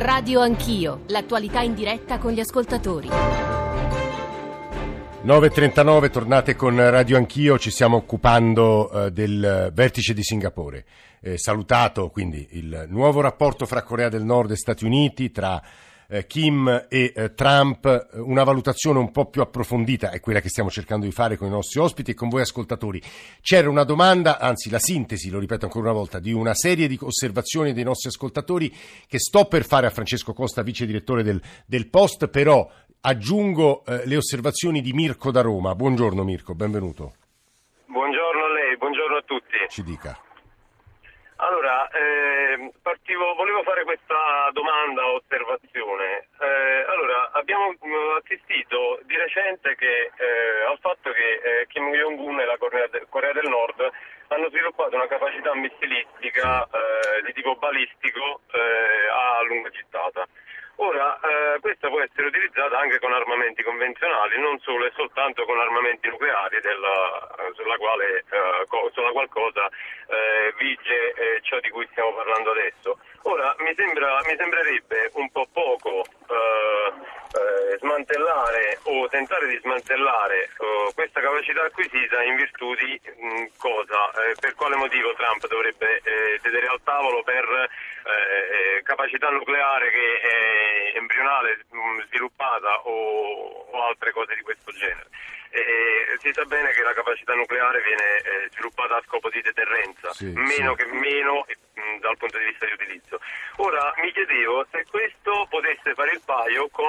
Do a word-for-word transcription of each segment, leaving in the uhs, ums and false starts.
Radio Anch'io, l'attualità in diretta con gli ascoltatori. nove e trentanove, tornate con Radio Anch'io, ci stiamo occupando eh, del vertice di Singapore. Eh, salutato quindi il nuovo rapporto fra Corea del Nord e Stati Uniti, tra eh, Kim e eh, Trump, una valutazione un po' più approfondita è quella che stiamo cercando di fare con i nostri ospiti e con voi ascoltatori. C'era una domanda, anzi la sintesi, lo ripeto ancora una volta, di una serie di osservazioni dei nostri ascoltatori che sto per fare a Francesco Costa, vice direttore del, del Post, però aggiungo eh, le osservazioni di Mirko da Roma. Buongiorno Mirko, benvenuto. Buongiorno a lei, buongiorno a tutti. Ci dica. Allora, eh, partivo, volevo fare questa domanda o osservazione. Eh, allora, abbiamo assistito di recente che, eh, al fatto che eh, Kim Jong-un e la Corea, de- Corea del Nord hanno sviluppato una capacità missilistica eh, di tipo balistico eh, a lunga gittata. Ora, eh, questa può essere utilizzata anche con armamenti convenzionali, non solo e soltanto con armamenti nucleari, della, sulla quale eh, co, sulla qual cosa eh, vige eh, ciò di cui stiamo parlando adesso. Ora, mi sembra mi sembrerebbe un po' poco eh, eh, smantellare o tentare di smantellare eh, questa capacità acquisita in virtù di mh, cosa, eh, per quale motivo Trump dovrebbe eh, sedere al tavolo per eh, capacità nucleare che è embrionale sviluppata o, o altre cose di questo genere. E si sa bene che la capacità nucleare viene eh, sviluppata a scopo di deterrenza, sì, meno sì. che meno mh, dal punto di vista di utilizzo. Ora mi chiedevo se questo potesse fare il paio con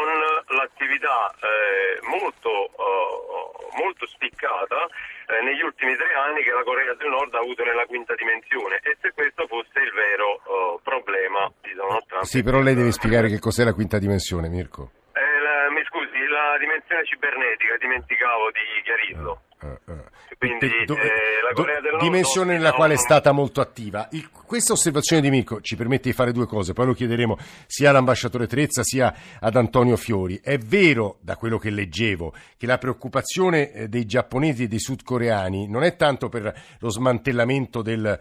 l'attività eh, molto, uh, molto spiccata eh, negli ultimi tre anni che la Corea del Nord ha avuto nella quinta dimensione, e se questo fosse il vero uh, problema di Donald Trump. Sì, però lei deve spiegare che cos'è la quinta dimensione, Mirko. Eh, la, mi scusi, la dimensione cibernetica, dimenticavo di chiarirlo. Uh, uh, uh. Quindi De, do, eh, la Corea del Nord, dimensione nella quale è stata molto attiva. Il, questa osservazione di Mirko ci permette di fare due cose, poi lo chiederemo sia all'ambasciatore Trezza sia ad Antonio Fiori. È vero, da quello che leggevo, che la preoccupazione dei giapponesi e dei sudcoreani non è tanto per lo smantellamento del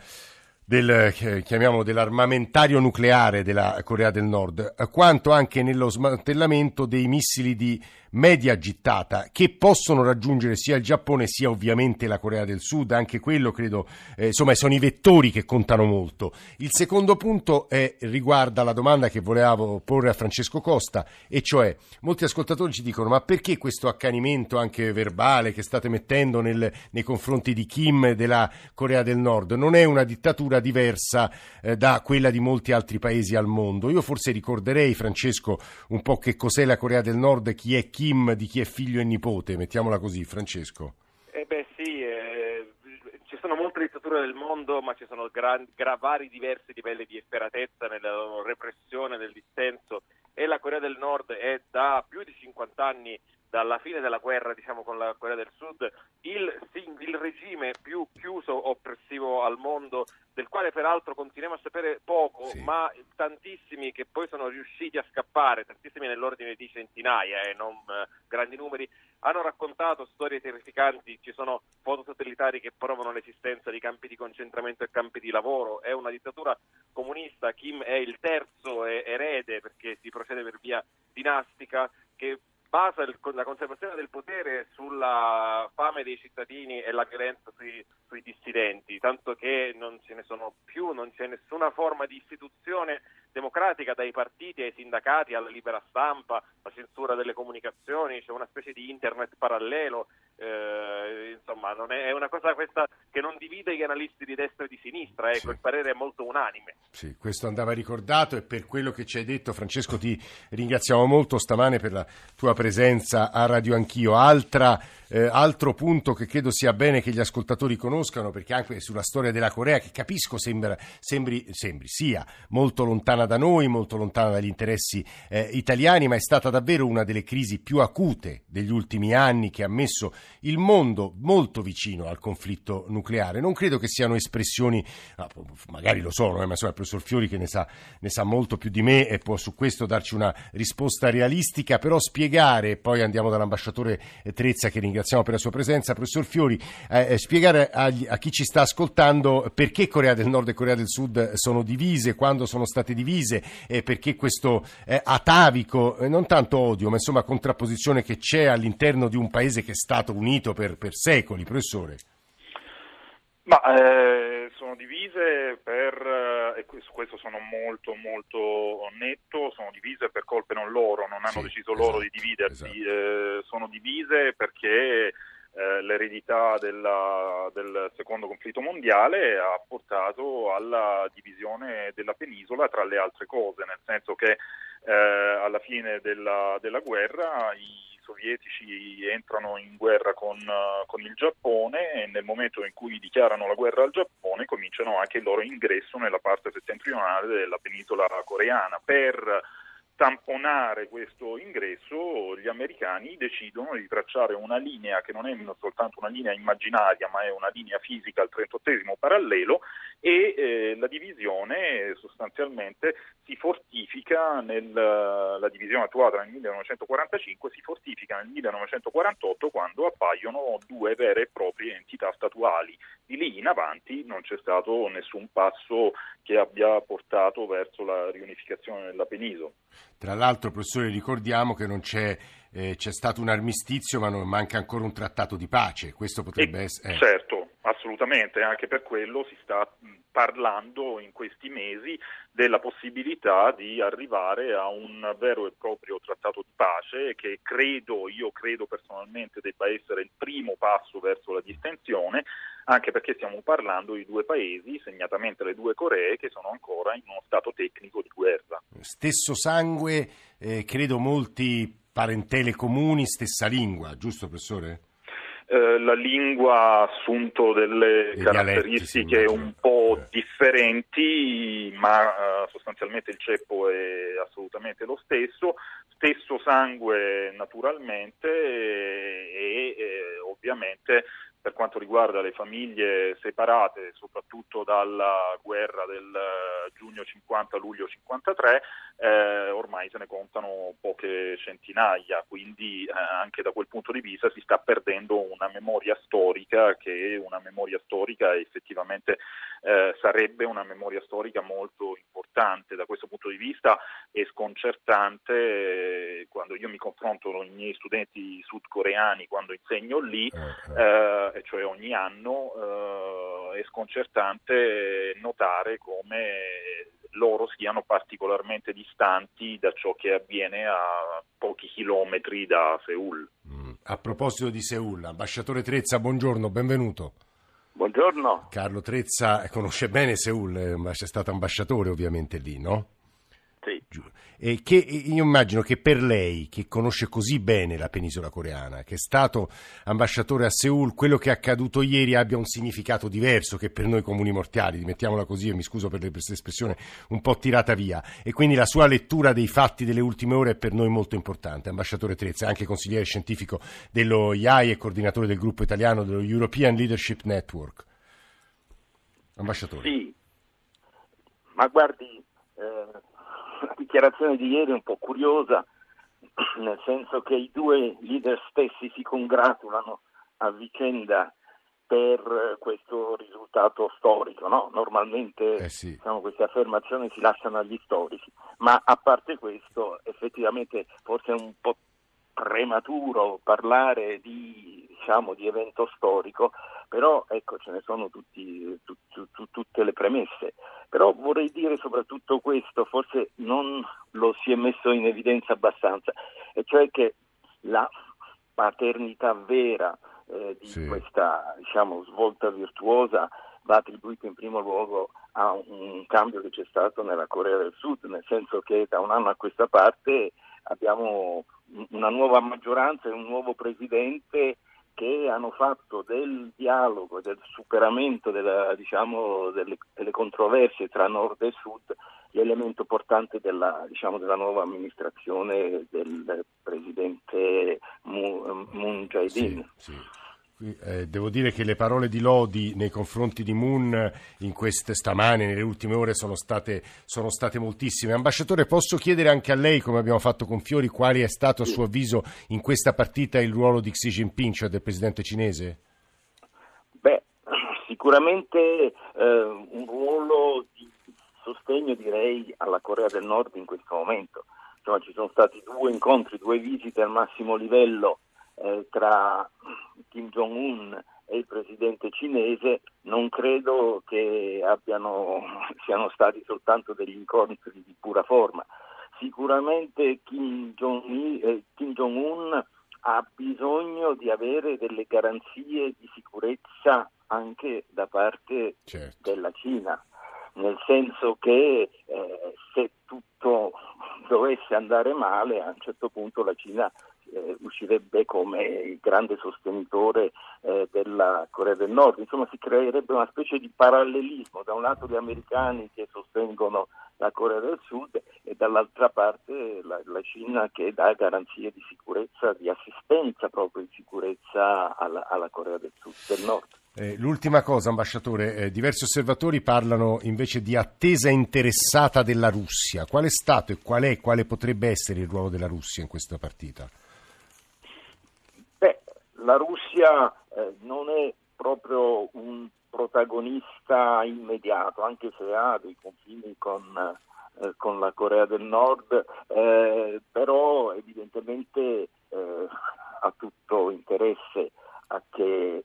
del chiamiamolo dell'armamentario nucleare della Corea del Nord, quanto anche nello smantellamento dei missili di media gittata che possono raggiungere sia il Giappone sia ovviamente la Corea del Sud, anche quello credo, eh, insomma sono i vettori che contano molto. Il secondo punto è, riguarda la domanda che volevo porre a Francesco Costa, e cioè molti ascoltatori ci dicono: ma perché questo accanimento anche verbale che state mettendo nel, nei confronti di Kim e della Corea del Nord? Non è una dittatura diversa eh, da quella di molti altri paesi al mondo? Io forse ricorderei, Francesco, un po' che cos'è la Corea del Nord, chi è Kim, di chi è figlio e nipote, mettiamola così. Francesco. Eh beh sì, eh, ci sono molte dittature del mondo, ma ci sono gran, gra, vari diversi livelli di efferatezza nella repressione del dissenso, e la Corea del Nord è da più di cinquanta anni, dalla fine della guerra, diciamo, con la Corea del Sud, il, il regime più chiuso, oppressivo al mondo, del quale peraltro continuiamo a sapere poco, sì. ma tantissimi che poi sono riusciti a scappare, tantissimi nell'ordine di centinaia e eh, non eh, grandi numeri, hanno raccontato storie terrificanti. Ci sono foto satellitari che provano l'esistenza di campi di concentramento e campi di lavoro. È una dittatura comunista. Kim è il terzo eh, erede, perché si procede per via dinastica, che basa il, la conservazione del potere sulla fame dei cittadini e la violenza sui, sui dissidenti, tanto che non ce ne sono più, non c'è nessuna forma di istituzione democratica, dai partiti ai sindacati alla libera stampa, la censura delle comunicazioni, c'è una specie di internet parallelo, eh, insomma non è, è una cosa questa che non divide gli analisti di destra e di sinistra, ecco, sì. Il parere è molto unanime. Sì, questo andava ricordato, e per quello che ci hai detto, Francesco, ti ringraziamo molto stamane per la tua presenza a Radio Anch'io. Altra, eh, altro punto che credo sia bene che gli ascoltatori conoscano, perché anche sulla storia della Corea, che capisco sembra sembri, sembri sia molto lontana da noi, molto lontana dagli interessi eh, italiani, ma è stata davvero una delle crisi più acute degli ultimi anni, che ha messo il mondo molto vicino al conflitto nucleare. Non credo che siano espressioni, magari lo sono, eh, ma insomma il professor Fiori che ne sa, ne sa molto più di me e può su questo darci una risposta realistica, però spiegare, poi andiamo dall'ambasciatore Trezza che ringraziamo per la sua presenza, professor Fiori, eh, spiegare agli, a chi ci sta ascoltando perché Corea del Nord e Corea del Sud sono divise, quando sono state divise, eh, perché questo eh, atavico, eh, non tanto odio, ma insomma contrapposizione che c'è all'interno di un paese che è stato unito per, per secoli, professore. Ma eh, sono divise per, e su questo sono molto molto netto, sono divise per colpe non loro, non hanno sì, deciso esatto, loro di dividersi, esatto. eh, sono divise perché eh, l'eredità della, del secondo conflitto mondiale ha portato alla divisione della penisola tra le altre cose, nel senso che eh, alla fine della, della guerra i sovietici entrano in guerra con, con il Giappone e nel momento in cui dichiarano la guerra al Giappone cominciano anche il loro ingresso nella parte settentrionale della penisola coreana. Per tamponare questo ingresso gli americani decidono di tracciare una linea che non è soltanto una linea immaginaria ma è una linea fisica al trentottesimo parallelo e eh, la divisione sostanzialmente si fortifica nel la divisione attuata nel millenovecentoquarantacinque si fortifica nel millenovecentoquarantotto quando appaiono due vere e proprie entità statuali. Di lì in avanti non c'è stato nessun passo che abbia portato verso la riunificazione della penisola. Tra l'altro, professore, ricordiamo che non c'è, eh, c'è stato un armistizio, ma non manca ancora un trattato di pace. Questo potrebbe e, essere. Eh. Certo, assolutamente, anche per quello si sta parlando in questi mesi della possibilità di arrivare a un vero e proprio trattato di pace che credo, io credo personalmente debba essere il primo passo verso la distensione, anche perché stiamo parlando di due paesi, segnatamente le due Coree, che sono ancora in uno stato tecnico di guerra. Stesso sangue, eh, credo molti parentele comuni, stessa lingua, giusto professore? Eh, la lingua ha assunto delle e caratteristiche dialetti, un po' eh. differenti, ma eh, sostanzialmente il ceppo è assolutamente lo stesso, stesso sangue naturalmente e, e ovviamente per quanto riguarda le famiglie separate, soprattutto dalla guerra del giugno cinquanta luglio cinquantatré, eh, ormai se ne contano poche centinaia, quindi eh, anche da quel punto di vista si sta perdendo una memoria storica che una memoria storica effettivamente eh, sarebbe una memoria storica molto importante. Da questo punto di vista è sconcertante eh, quando io mi confronto con i miei studenti sudcoreani quando insegno lì, eh, e cioè ogni anno eh, è sconcertante notare come loro siano particolarmente distanti da ciò che avviene a pochi chilometri da Seul. Mm. A proposito di Seul, ambasciatore Trezza, buongiorno, benvenuto. Buongiorno. Carlo Trezza conosce bene Seul, ma c'è stato ambasciatore ovviamente lì, no? Sì. E che io immagino che per lei, che conosce così bene la penisola coreana, che è stato ambasciatore a Seul, quello che è accaduto ieri abbia un significato diverso che per noi comuni mortali, mettiamola così e mi scuso per questa espressione un po' tirata via, e quindi la sua lettura dei fatti delle ultime ore è per noi molto importante. Ambasciatore Trezza, anche consigliere scientifico dello I A I e coordinatore del gruppo italiano dello European Leadership Network. Ambasciatore. Sì, ma guardi, eh... la dichiarazione di ieri è un po' curiosa, nel senso che i due leader stessi si congratulano a vicenda per questo risultato storico, no? Normalmente eh sì. diciamo, queste affermazioni si lasciano agli storici, ma a parte questo effettivamente forse è un po' prematuro parlare di, diciamo, di evento storico, però ecco ce ne sono tutti, tu, tu, tu, tutte le premesse. Però vorrei dire soprattutto questo, forse non lo si è messo in evidenza abbastanza, e cioè che la paternità vera eh, di sì. questa, diciamo, svolta virtuosa va attribuita in primo luogo a un cambio che c'è stato nella Corea del Sud, nel senso che da un anno a questa parte abbiamo una nuova maggioranza e un nuovo presidente che hanno fatto del dialogo, del superamento della, diciamo, delle, delle controversie tra nord e sud l'elemento portante della, diciamo, della nuova amministrazione del presidente Moon Jae-in. Sì, sì. Eh, devo dire che le parole di lodi nei confronti di Moon in queste stamane, nelle ultime ore, sono state, sono state moltissime. Ambasciatore, posso chiedere anche a lei, come abbiamo fatto con Fiori, quali è stato a suo avviso in questa partita il ruolo di Xi Jinping, cioè del presidente cinese? Beh, sicuramente eh, un ruolo di sostegno, direi, alla Corea del Nord in questo momento. Insomma, ci sono stati due incontri, due visite al massimo livello Eh, tra Kim Jong-un e il presidente cinese. Non credo che abbiano siano stati soltanto degli incontri di pura forma. Sicuramente Kim Jong-un, eh, Kim Jong-un ha bisogno di avere delle garanzie di sicurezza anche da parte, certo, della Cina, nel senso che eh, se tutto dovesse andare male, a un certo punto la Cina Eh, uscirebbe come il grande sostenitore eh, della Corea del Nord. Insomma, si creerebbe una specie di parallelismo: da un lato gli americani che sostengono la Corea del Sud e dall'altra parte la, la Cina che dà garanzie di sicurezza, di assistenza proprio in sicurezza alla, alla Corea del Sud, del Nord. Eh, l'ultima cosa, ambasciatore, eh, diversi osservatori parlano invece di attesa interessata della Russia. Qual è stato e qual è quale potrebbe essere il ruolo della Russia in questa partita? La Russia eh, non è proprio un protagonista immediato, anche se ha dei confini con, eh, con la Corea del Nord, eh, però evidentemente eh, ha tutto interesse a che eh,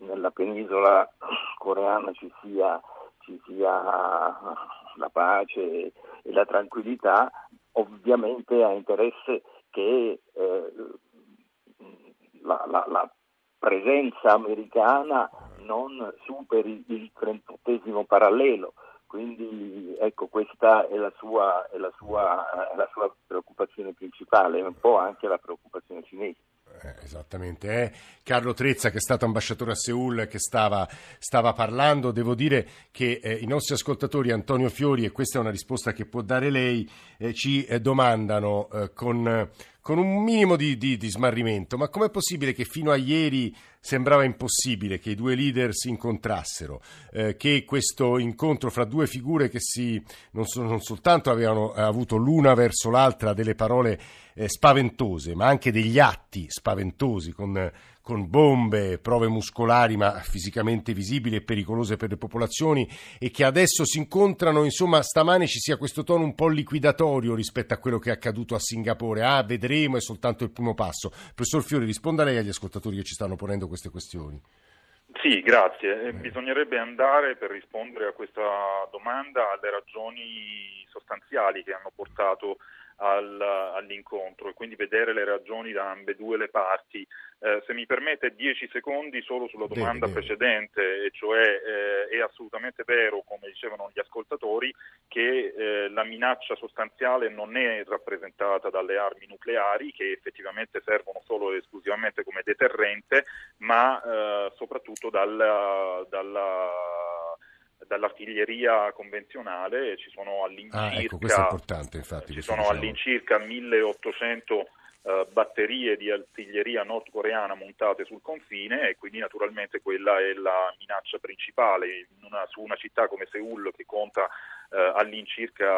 nella penisola coreana ci sia, ci sia la pace e la tranquillità. Ovviamente ha interesse che eh, La, la, la presenza americana non superi il trentottesimo parallelo, quindi ecco, questa è la sua, è la sua, è la sua preoccupazione principale, un po' anche la preoccupazione cinese. Eh, esattamente, eh. Carlo Trezza, che è stato ambasciatore a Seul, che stava, stava parlando. Devo dire che eh, i nostri ascoltatori, Antonio Fiori, e questa è una risposta che può dare lei, eh, ci eh, domandano eh, con, con un minimo di, di, di smarrimento: ma com'è possibile che fino a ieri sembrava impossibile che i due leader si incontrassero, eh, che questo incontro fra due figure che si non, so, non soltanto avevano avuto l'una verso l'altra delle parole eh, spaventose, ma anche degli atti spaventosi spaventosi, con, con bombe, prove muscolari ma fisicamente visibili e pericolose per le popolazioni, e che adesso si incontrano? Insomma, stamane ci sia questo tono un po' liquidatorio rispetto a quello che è accaduto a Singapore. Ah, vedremo, è soltanto il primo passo. Professor Fiori, risponda lei agli ascoltatori che ci stanno ponendo queste questioni. Sì, grazie. Eh. Bisognerebbe andare, per rispondere a questa domanda, alle ragioni sostanziali che hanno portato Al, all'incontro, e quindi vedere le ragioni da ambedue le parti. Eh, se mi permette dieci secondi solo sulla domanda deve, deve. precedente, e cioè eh, è assolutamente vero, come dicevano gli ascoltatori, che eh, la minaccia sostanziale non è rappresentata dalle armi nucleari, che effettivamente servono solo ed esclusivamente come deterrente, ma eh, soprattutto dalla, dalla dall'artiglieria convenzionale. Ci sono all'incirca, ah, ecco, questo è importante, infatti, ci sono all'incirca milleottocento eh, batterie di artiglieria nordcoreana montate sul confine, e quindi naturalmente quella è la minaccia principale in una, su una città come Seul, che conta eh, all'incirca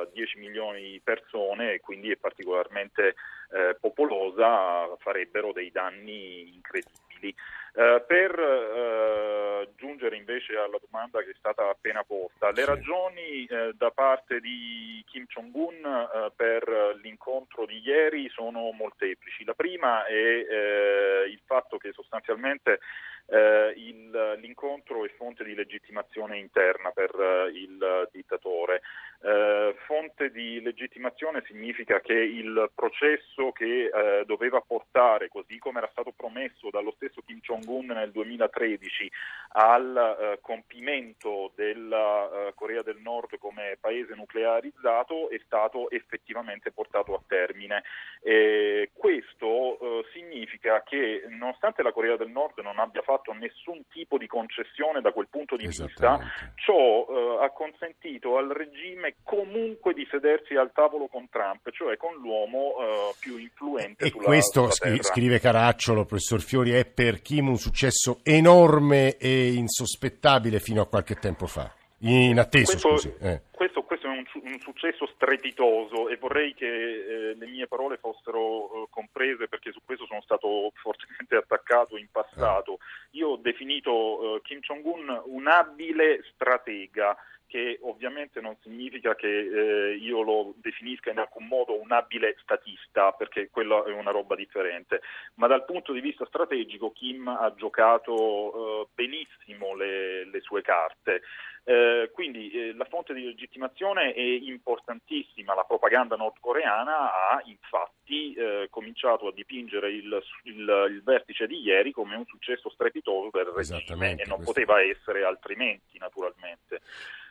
eh, dieci milioni di persone, e quindi è particolarmente eh, popolosa. Farebbero dei danni incredibili. Eh, per eh, giungere invece alla domanda che è stata appena posta, le ragioni eh, da parte di Kim Jong-un eh, per l'incontro di ieri sono molteplici. La prima è eh, il fatto che sostanzialmente eh, il, l'incontro è fonte di legittimazione interna per eh, il dittatore. Eh, fonte di legittimazione significa che il processo che eh, doveva portare, così come era stato promesso dallo stesso Kim Jong-un nel duemilatredici, al eh, compimento della eh, Corea del Nord come paese nuclearizzato è stato effettivamente portato a termine. Eh, questo eh, significa che nonostante la Corea del Nord non abbia fatto nessun tipo di concessione da quel punto di vista, ciò eh, ha consentito al regime comunque di sedersi al tavolo con Trump, cioè con l'uomo eh, più influente e sulla, questo, sulla terra. Scrive Caracciolo, professor Fiori, è per Kim un successo enorme e insospettabile fino a qualche tempo fa, inatteso, questo, scusi. Eh. Questo, questo è un, un successo strepitoso e vorrei che eh, le mie parole fossero eh, comprese, perché su questo sono stato fortemente attaccato in passato. Eh. Io ho definito eh, Kim Jong-un un abile stratega, che ovviamente non significa che eh, io lo definisca in alcun modo un abile statista, perché quella è una roba differente, ma dal punto di vista strategico Kim ha giocato eh, benissimo le, le sue carte. Eh, quindi eh, la fonte di legittimazione è importantissima. La propaganda nordcoreana ha infatti eh, cominciato a dipingere il, il, il vertice di ieri come un successo strepitoso per il regime, e non questo. Poteva essere altrimenti, naturalmente.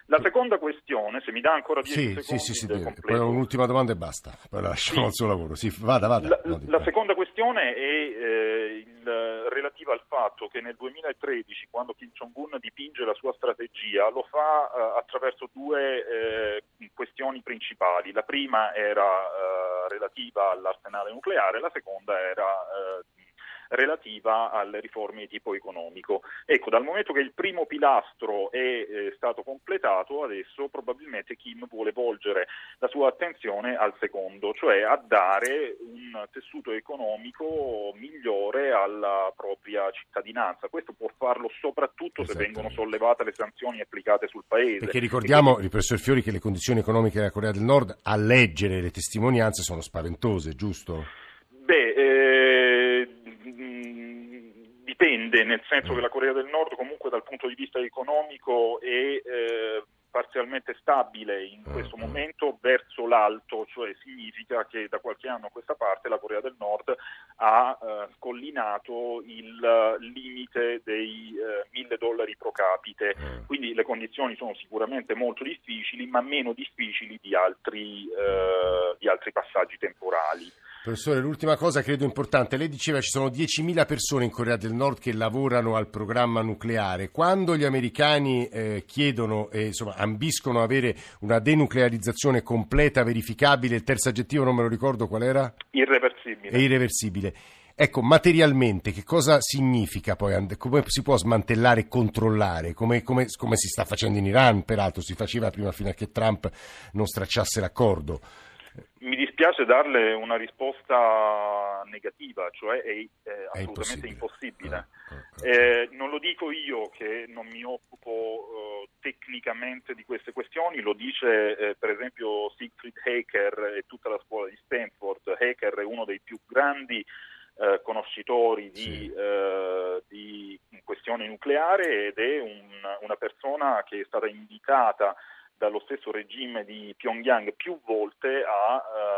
La seconda questione, se mi dà ancora dieci sì, secondi... Sì, sì, sì, poi un'ultima domanda e basta, poi lasciamo sì. il suo lavoro. Sì, vada, vada. La, no, la seconda questione è eh, il, relativa al fatto che nel duemilatredici, quando Kim Jong-un dipinge la sua strategia, lo fa eh, attraverso due eh, questioni principali. La prima era eh, relativa all'arsenale nucleare, la seconda era... Eh, relativa alle riforme di tipo economico. Ecco, dal momento che il primo pilastro è eh, stato completato, adesso probabilmente Kim vuole volgere la sua attenzione al secondo, cioè a dare un tessuto economico migliore alla propria cittadinanza. Questo può farlo soprattutto se vengono sollevate le sanzioni applicate sul paese. Perché ricordiamo, quindi... professor Fiori, che le condizioni economiche della Corea del Nord, a leggere le testimonianze, sono spaventose, giusto? Beh, eh... dipende, nel senso che la Corea del Nord comunque dal punto di vista economico è eh, parzialmente stabile in questo momento verso l'alto, cioè significa che da qualche anno a questa parte la Corea del Nord ha eh, scollinato il limite dei mille eh, dollari pro capite, quindi le condizioni sono sicuramente molto difficili, ma meno difficili di altri, eh, di altri passaggi temporali. Professore, l'ultima cosa credo importante. Lei diceva ci sono diecimila persone in Corea del Nord che lavorano al programma nucleare. Quando gli americani eh, chiedono, eh, insomma, ambiscono a avere una denuclearizzazione completa, verificabile, il terzo aggettivo non me lo ricordo qual era? Irreversibile. È irreversibile. Ecco, materialmente che cosa significa poi? Come si può smantellare e controllare? Come, come, come si sta facendo in Iran, peraltro, si faceva prima fino a che Trump non stracciasse l'accordo. Mi dispiace darle una risposta negativa, cioè è, è assolutamente è impossibile. impossibile. Eh, eh, eh. Eh, non lo dico io che non mi occupo eh, tecnicamente di queste questioni, lo dice eh, per esempio Siegfried Hecker e tutta la scuola di Stanford. Hecker è uno dei più grandi eh, conoscitori di, sì. eh, di questione nucleare ed è un, una persona che è stata invitata dallo stesso regime di Pyongyang più volte a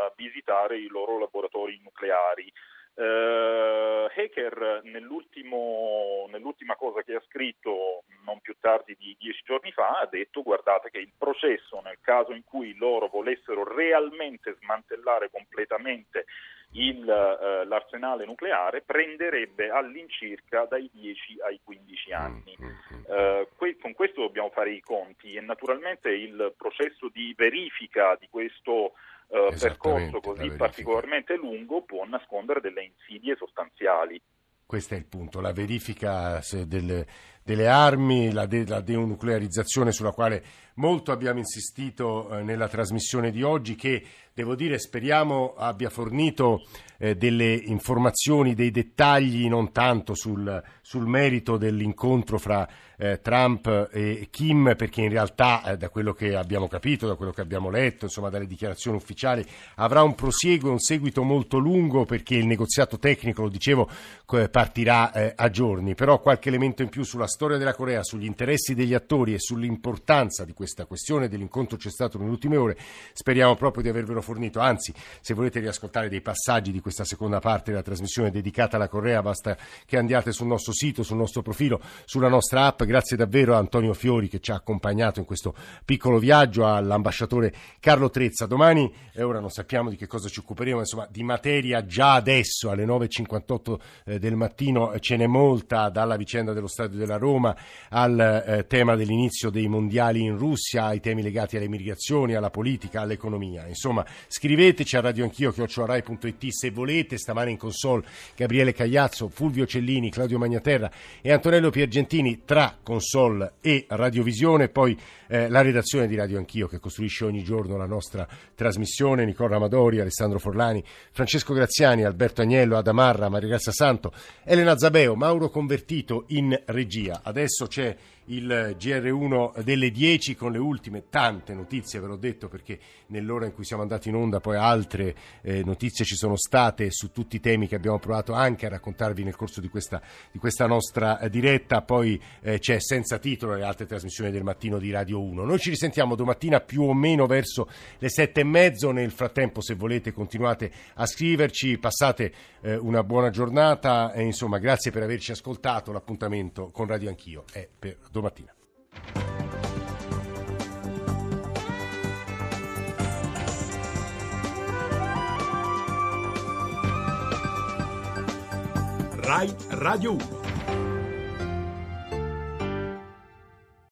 uh, visitare i loro laboratori nucleari. Uh, Hecker nell'ultimo, nell'ultima cosa che ha scritto non più tardi di dieci giorni fa ha detto: guardate che il processo, nel caso in cui loro volessero realmente smantellare completamente il, uh, l'arsenale nucleare, prenderebbe all'incirca dai dieci ai quindici anni. Uh, que- con questo dobbiamo fare i conti e naturalmente il processo di verifica di questo Uh, percorso così particolarmente lungo può nascondere delle insidie sostanziali. Questo è il punto, la verifica delle, delle armi, la, de, la denuclearizzazione sulla quale molto abbiamo insistito eh, nella trasmissione di oggi, che devo dire speriamo abbia fornito eh, delle informazioni, dei dettagli non tanto sul, sul merito dell'incontro fra eh, Trump e Kim, perché in realtà eh, da quello che abbiamo capito, da quello che abbiamo letto, insomma dalle dichiarazioni ufficiali, avrà un prosieguo, un seguito molto lungo, perché il negoziato tecnico, lo dicevo, partirà eh, a giorni, però qualche elemento in più sulla storia della Corea, sugli interessi degli attori e sull'importanza di questa questione dell'incontro c'è stato nelle ultime ore. Speriamo proprio di avervelo fornito, anzi, se volete riascoltare dei passaggi di questa seconda parte della trasmissione dedicata alla Corea, basta che andiate sul nostro sito, sul nostro profilo, sulla nostra app. Grazie davvero a Antonio Fiori che ci ha accompagnato in questo piccolo viaggio, all'ambasciatore Carlo Trezza. Domani, e ora non sappiamo di che cosa ci occuperemo, insomma, di materia già adesso alle nove e cinquantotto del mattino ce n'è molta, dalla vicenda dello stadio della Roma al tema dell'inizio dei mondiali in Russia, ai temi legati alle migrazioni, alla politica, all'economia. Insomma, scriveteci a radioanchio chiocciola rai punto it se volete. Stamane in console Gabriele Cagliazzo, Fulvio Cellini, Claudio Magnaterra e Antonello Piergentini tra console e radiovisione, poi eh, la redazione di Radio Anch'io che costruisce ogni giorno la nostra trasmissione, Nicola Amadori, Alessandro Forlani, Francesco Graziani, Alberto Agnello, Adamarra, Maria Grazia Santo, Elena Zabeo, Mauro Convertito in regia. Adesso c'è il G R uno delle dieci con le ultime tante notizie, ve l'ho detto, perché nell'ora in cui siamo andati in onda poi altre eh, notizie ci sono state su tutti i temi che abbiamo provato anche a raccontarvi nel corso di questa, di questa nostra eh, diretta. Poi eh, c'è Senza Titolo e le altre trasmissioni del mattino di Radio uno. Noi ci risentiamo domattina più o meno verso le sette e mezzo. Nel frattempo, se volete, continuate a scriverci, passate eh, una buona giornata e insomma grazie per averci ascoltato. L'appuntamento con Radio Anch'io è per domattina. Rai Radio uno.